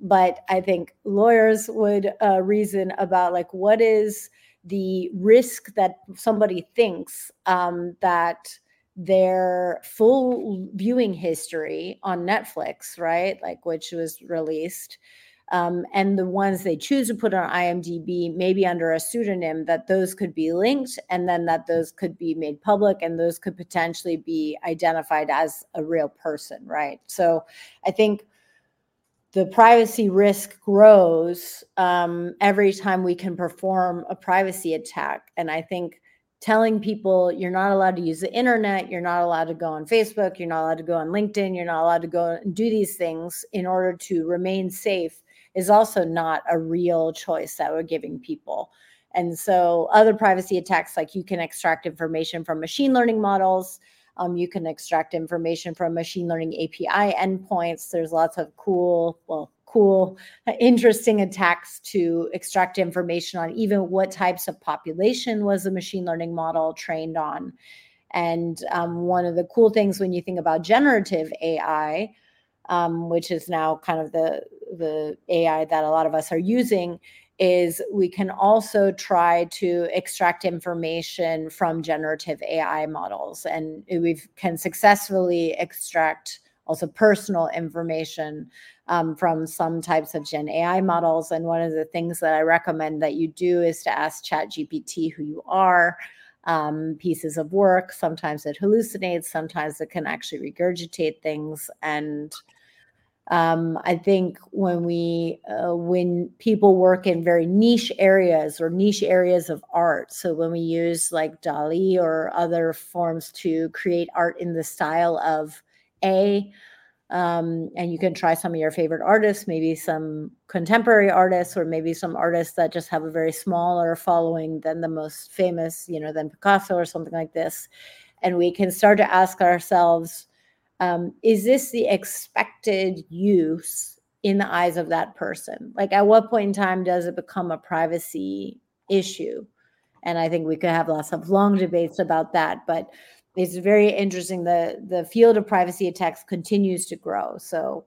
But I think lawyers would reason about what is the risk that somebody thinks that their full viewing history on Netflix, right, which was released, and the ones they choose to put on IMDb, maybe under a pseudonym, that those could be linked, and then that those could be made public, and those could potentially be identified as a real person, right? So I think the privacy risk grows every time we can perform a privacy attack. And I think telling people you're not allowed to use the internet, you're not allowed to go on Facebook, you're not allowed to go on LinkedIn, you're not allowed to go and do these things in order to remain safe is also not a real choice that we're giving people. And so other privacy attacks, you can extract information from machine learning models. You can extract information from machine learning API endpoints. There's lots of cool, interesting attacks to extract information on even what types of population was the machine learning model trained on. And one of the cool things when you think about generative AI, which is now kind of the AI that a lot of us are using, is we can also try to extract information from generative AI models. And we can successfully extract also personal information from some types of Gen AI models. And one of the things that I recommend that you do is to ask ChatGPT who you are, pieces of work. Sometimes it hallucinates, sometimes it can actually regurgitate things. And I think when people work in very niche areas or niche areas of art, so when we use like Dali or other forms to create art in the style of A, and you can try some of your favorite artists, maybe some contemporary artists, or maybe some artists that just have a very smaller following than the most famous, than Picasso or something like this. And we can start to ask ourselves, is this the expected use in the eyes of that person? Like, at what point in time does it become a privacy issue? And I think we could have lots of long debates about that, but it's very interesting. The field of privacy attacks continues to grow. So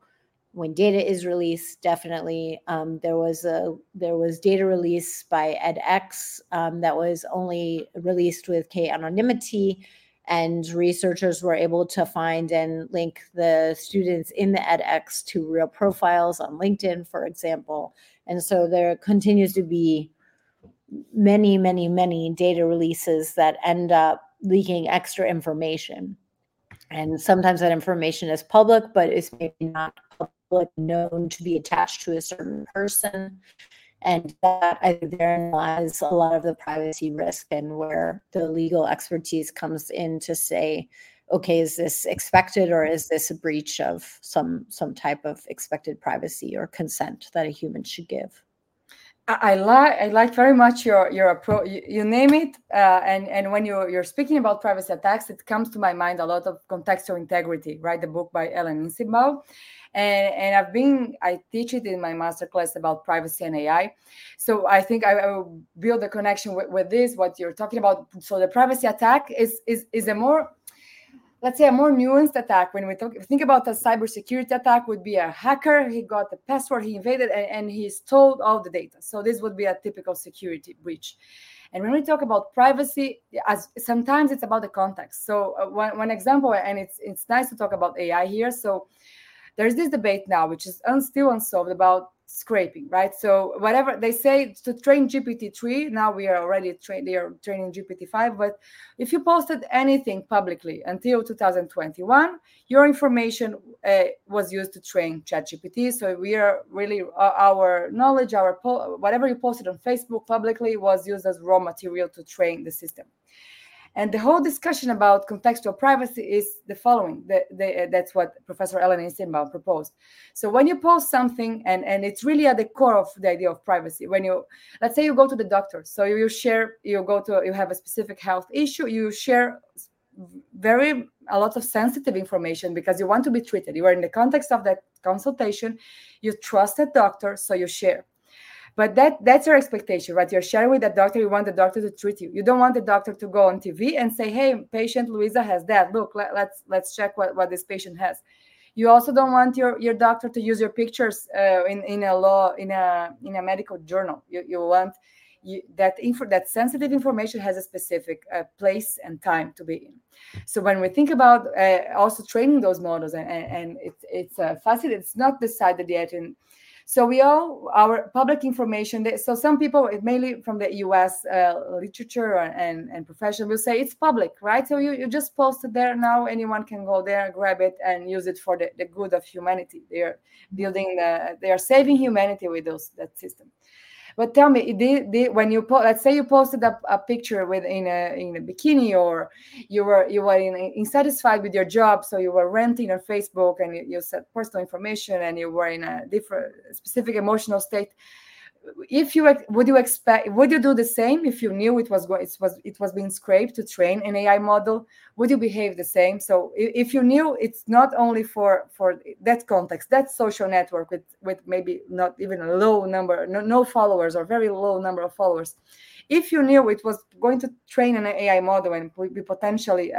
when data is released, definitely there was data release by edX that was only released with k-anonymity, and researchers were able to find and link the students in the edX to real profiles on LinkedIn, for example. And so there continues to be many, many, many data releases that end up leaking extra information. And sometimes that information is public, but it's maybe not public, known to be attached to a certain person. And that, I think, therein lies a lot of the privacy risk, and where the legal expertise comes in to say, okay, is this expected, or is this a breach of some type of expected privacy or consent that a human should give? I like very much your approach. You name it, and when you're speaking about privacy attacks, it comes to my mind a lot of Contextual Integrity, right? The book by Helen Nissenbaum, and I teach it in my masterclass about privacy and AI. So I think I will build a connection with this, what you're talking about. So the privacy attack is a more, let's say, a more nuanced attack. When we think about a cybersecurity attack, would be a hacker. He got the password, he invaded, and he stole all the data. So this would be a typical security breach. And when we talk about privacy, sometimes it's about the context. So one example, and it's nice to talk about AI here. So there's this debate now, which is still unsolved, about scraping, right? So whatever they say to train GPT-3, now we are already trained, they are training GPT-5, but if you posted anything publicly until 2021, your information was used to train ChatGPT. So we are really, our knowledge, whatever you posted on Facebook publicly was used as raw material to train the system. And the whole discussion about contextual privacy is the following. That's what Professor Helen Nissenbaum proposed. So when you post something, and it's really at the core of the idea of privacy, when you, let's say you go to the doctor, so you have a specific health issue, you share a lot of sensitive information because you want to be treated. You are in the context of that consultation, you trust that doctor, so you share. But that's your expectation, right? You're sharing with the doctor. You want the doctor to treat you. You don't want the doctor to go on TV and say, hey, patient Luiza has that. Look, let's check what this patient has. You also don't want your doctor to use your pictures in a medical journal. You want that sensitive information has a specific place and time to be in. So when we think about also training those models, and it's fascinating, it's not decided yet in. So our public information, so some people, mainly from the US literature and profession, will say it's public, right? So you just post it there now, anyone can go there, grab it, and use it for the good of humanity. They are saving humanity with that system. But tell me, when you let's say you posted a picture in a bikini, or you were insatisfied with your job, so you were ranting on Facebook, and you said personal information, and you were in a different specific emotional state. Would you do the same if you knew it was being scraped to train an AI model? Would you behave the same? So if you knew it's not only for that context, that social network with maybe not even a low number, no followers, or very low number of followers, if you knew it was going to train an AI model and be potentially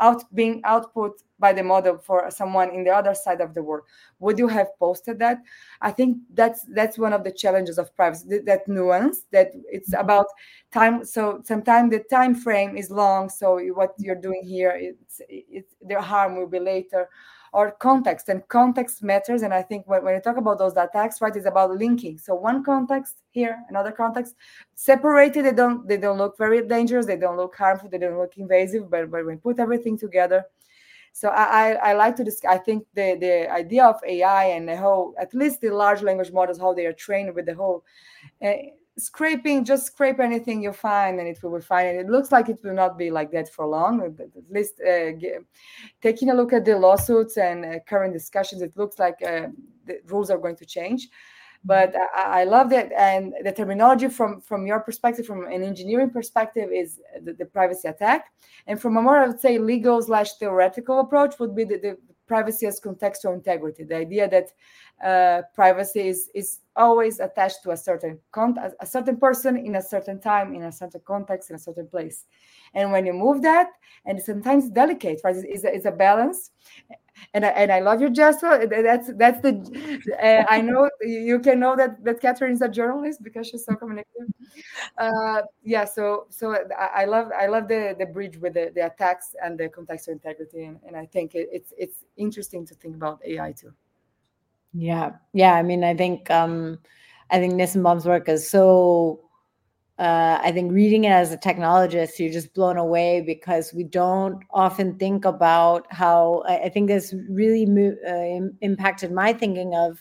output by the model for someone in the other side of the world, would you have posted that? I think that's one of the challenges of privacy, that nuance, that it's about time. So sometimes the time frame is long, so what you're doing here, the harm will be later. Or context, and context matters. And I think when you talk about those attacks, right, it's about linking. So one context here, another context, separated. They don't look very dangerous. They don't look harmful. They don't look invasive. But when put everything together, so I like to discuss. I think the idea of AI and the whole, at least the large language models, how they are trained with the whole scrape anything you find, and it will be fine. And it looks like it will not be like that for long. But at least taking a look at the lawsuits and current discussions, it looks like the rules are going to change. But I love that, and the terminology from your perspective, from an engineering perspective, is the privacy attack, and from a more, I would say, legal/theoretical approach would be the privacy as contextual integrity, the idea that privacy is always attached to a certain person in a certain time, in a certain context, in a certain place. And when you move that, and sometimes delicate, right? It's a balance. And I love your gesture. That's the I know you can know that Katharine is a journalist because she's so communicative. So I love the bridge with the attacks and the contextual integrity, and I think it's interesting to think about AI too. Yeah. I mean, I think Nissenbaum's work is so. I think reading it as a technologist, you're just blown away because we don't often think about how. I think this really impacted my thinking of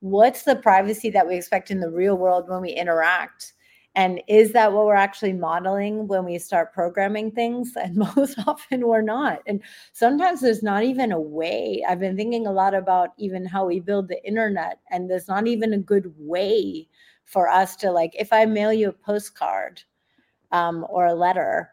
what's the privacy that we expect in the real world when we interact, and is that what we're actually modeling when we start programming things? And most often we're not. And sometimes there's not even a way. I've been thinking a lot about even how we build the internet, and there's not even a good way for us to, like, if I mail you a postcard or a letter,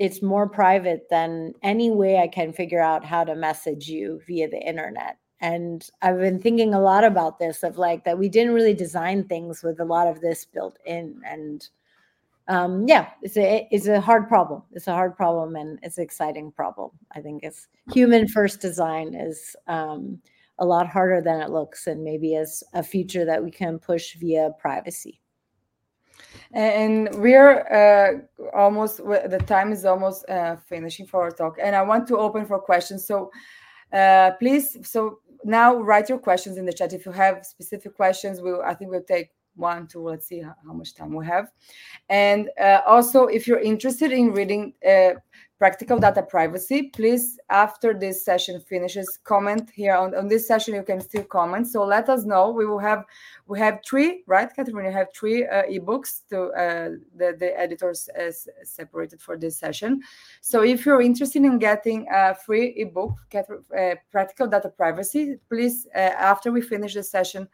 it's more private than any way I can figure out how to message you via the internet. And I've been thinking a lot about this, of like that we didn't really design things with a lot of this built in. And it's a hard problem. It's a hard problem, and it's an exciting problem. I think it's human first design is a lot harder than it looks, and maybe as a feature that we can push via privacy. And we're the time is almost finishing for our talk, and I want to open for questions. So please, so now write your questions in the chat. If you have specific questions, we'll take 1, 2, let's see how much time we have. And also, if you're interested in reading Practical Data Privacy, please, after this session finishes, comment here on this session. You can still comment, so let us know. We have 3, right, Katharine? You have 3 ebooks to the editors separated for this session. So if you're interested in getting a free ebook, Practical Data Privacy, please, after we finish the session,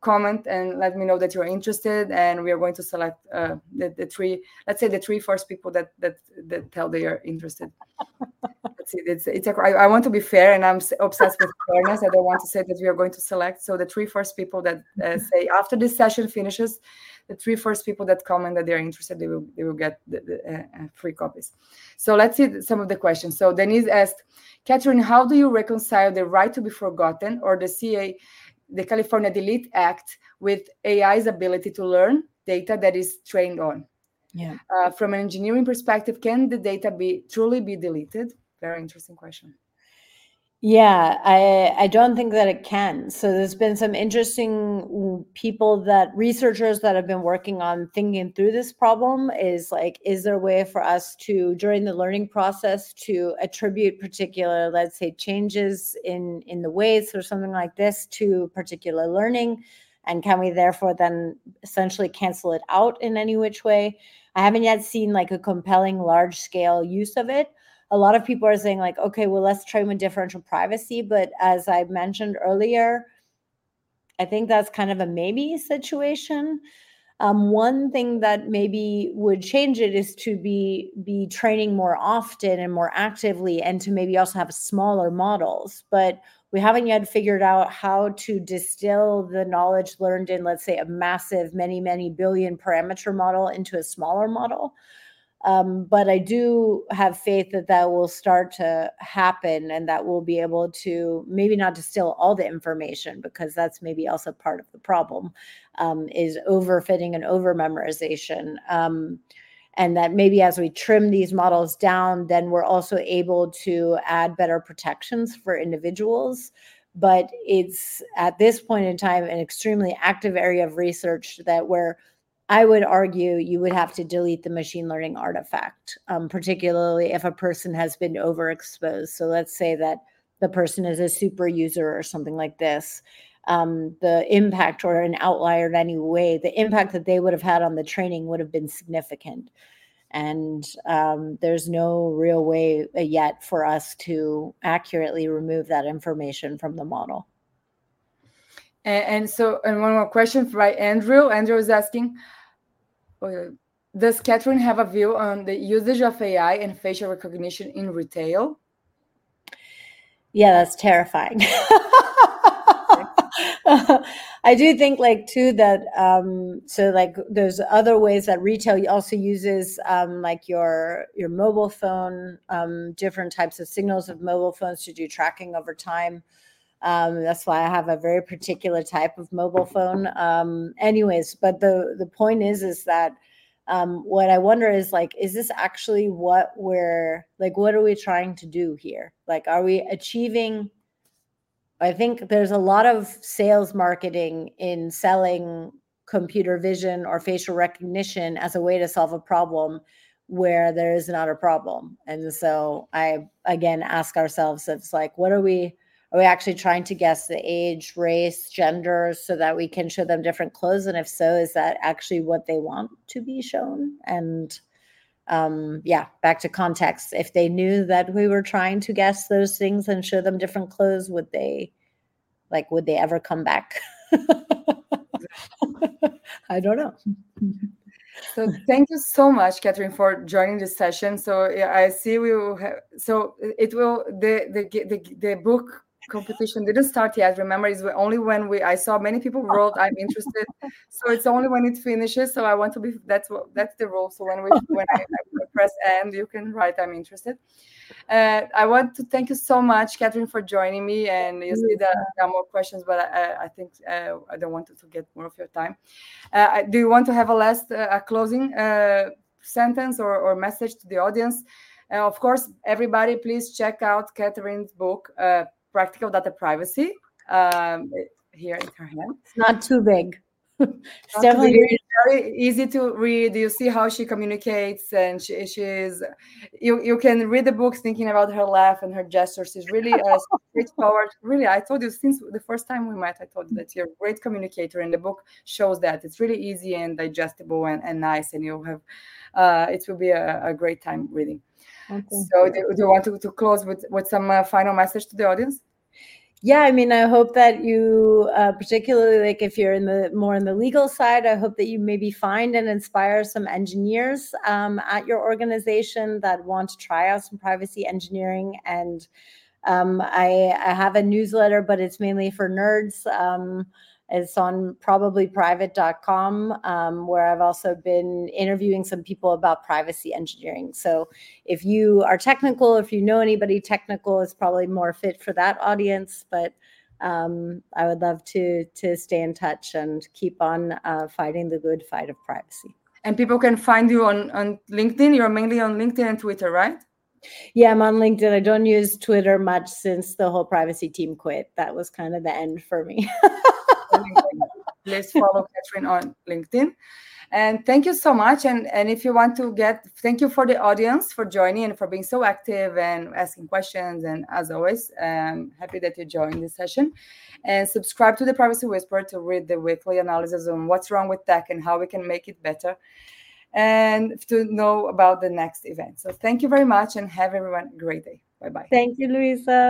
comment and let me know that you're interested, and we are going to select the 3, let's say the 3 first people that tell they are interested. Let's see, I want to be fair, and I'm obsessed with fairness. I don't want to say that we are going to select. So the 3 first people that say after this session finishes, the 3 first people that comment that they're interested, they will get the free copies. So let's see some of the questions. So Denise asked, Katharine, how do you reconcile the right to be forgotten, or the California Delete Act, with AI's ability to learn data that is trained on? Yeah. From an engineering perspective, can the data truly be deleted? Very interesting question. Yeah, I don't think that it can. So there's been some interesting researchers that have been working on thinking through this problem, is there a way for us to, during the learning process, to attribute particular, let's say, changes in the weights or something like this to particular learning? And can we therefore then essentially cancel it out in any which way? I haven't yet seen like a compelling large scale use of it. A lot of people are saying like, okay, well, let's train with differential privacy. But as I mentioned earlier, I think that's kind of a maybe situation. One thing that maybe would change it is to be training more often and more actively, and to maybe also have smaller models. But we haven't yet figured out how to distill the knowledge learned in, let's say, a massive many billion parameter model into a smaller model. But I do have faith that that will start to happen, and that we'll be able to maybe not distill all the information, because that's maybe also part of the problem, is overfitting and over memorization. And that maybe as we trim these models down, then we're also able to add better protections for individuals. But it's at this point in time an extremely active area of research that we're, I would argue, you would have to delete the machine learning artifact, particularly if a person has been overexposed. So let's say that the person is a super user or something like this. The impact, or an outlier in any way, the impact that they would have had on the training would have been significant. And there's no real way yet for us to accurately remove that information from the model. And one more question by Andrew. Andrew is asking, does Katharine have a view on the usage of AI and facial recognition in retail? Yeah, that's terrifying. I do think, like, too, that there's other ways that retail also uses, like your mobile phone, different types of signals of mobile phones to do tracking over time. That's why I have a very particular type of mobile phone. Anyways, but the point is that what I wonder is, like, is this actually what we're, like, what are we trying to do here? Like, are we achieving, I think there's a lot of sales marketing in selling computer vision or facial recognition as a way to solve a problem where there is not a problem. And so I, again, ask ourselves, it's like, what are we actually trying to guess the age, race, gender, so that we can show them different clothes? And if so, is that actually what they want to be shown? And back to context. If they knew that we were trying to guess those things and show them different clothes, would they ever come back? I don't know. So thank you so much, Katharine, for joining this session. So I see we will have, so it will, the book competition didn't start yet. Remember, it's only when I saw many people wrote, I'm interested. So it's only when it finishes. So I want to be, that's the rule. So when I press end, you can write, I'm interested. I want to thank you so much, Katharine, for joining me. And you see that there are more questions, but I think I don't want to get more of your time. Do you want to have a last closing sentence or message to the audience? Of course, everybody, please check out Katharine's book, Practical Data Privacy, here in her hand. It's not too big. It's definitely very easy to read. You see how she communicates, and she's. You can read the books thinking about her laugh and her gestures. She's really straightforward. Really, I told you since the first time we met, I told you that you're a great communicator, and the book shows that. It's really easy and digestible and nice, and you'll have. It will be a great time reading. Okay. So, do you want to close with some final message to the audience? Yeah, I mean, I hope that you, particularly like if you're more in the legal side, I hope that you maybe find and inspire some engineers at your organization that want to try out some privacy engineering. And I have a newsletter, but it's mainly for nerds. It's on probablyprivate.com, where I've also been interviewing some people about privacy engineering. So if you are technical, if you know anybody technical, it's probably more fit for that audience. But I would love to stay in touch and keep on fighting the good fight of privacy. And people can find you on LinkedIn. You're mainly on LinkedIn and Twitter, right? Yeah, I'm on LinkedIn. I don't use Twitter much since the whole privacy team quit. That was kind of the end for me. Please follow Katharine on LinkedIn, and thank you so much. And if you want to thank you for the audience for joining and for being so active and asking questions. And as always, I'm happy that you joined this session. And subscribe to the Privacy Whisperer to read the weekly analysis on what's wrong with tech and how we can make it better, and to know about the next event. So thank you very much, and have everyone a great day. Bye bye. Thank you, Luiza.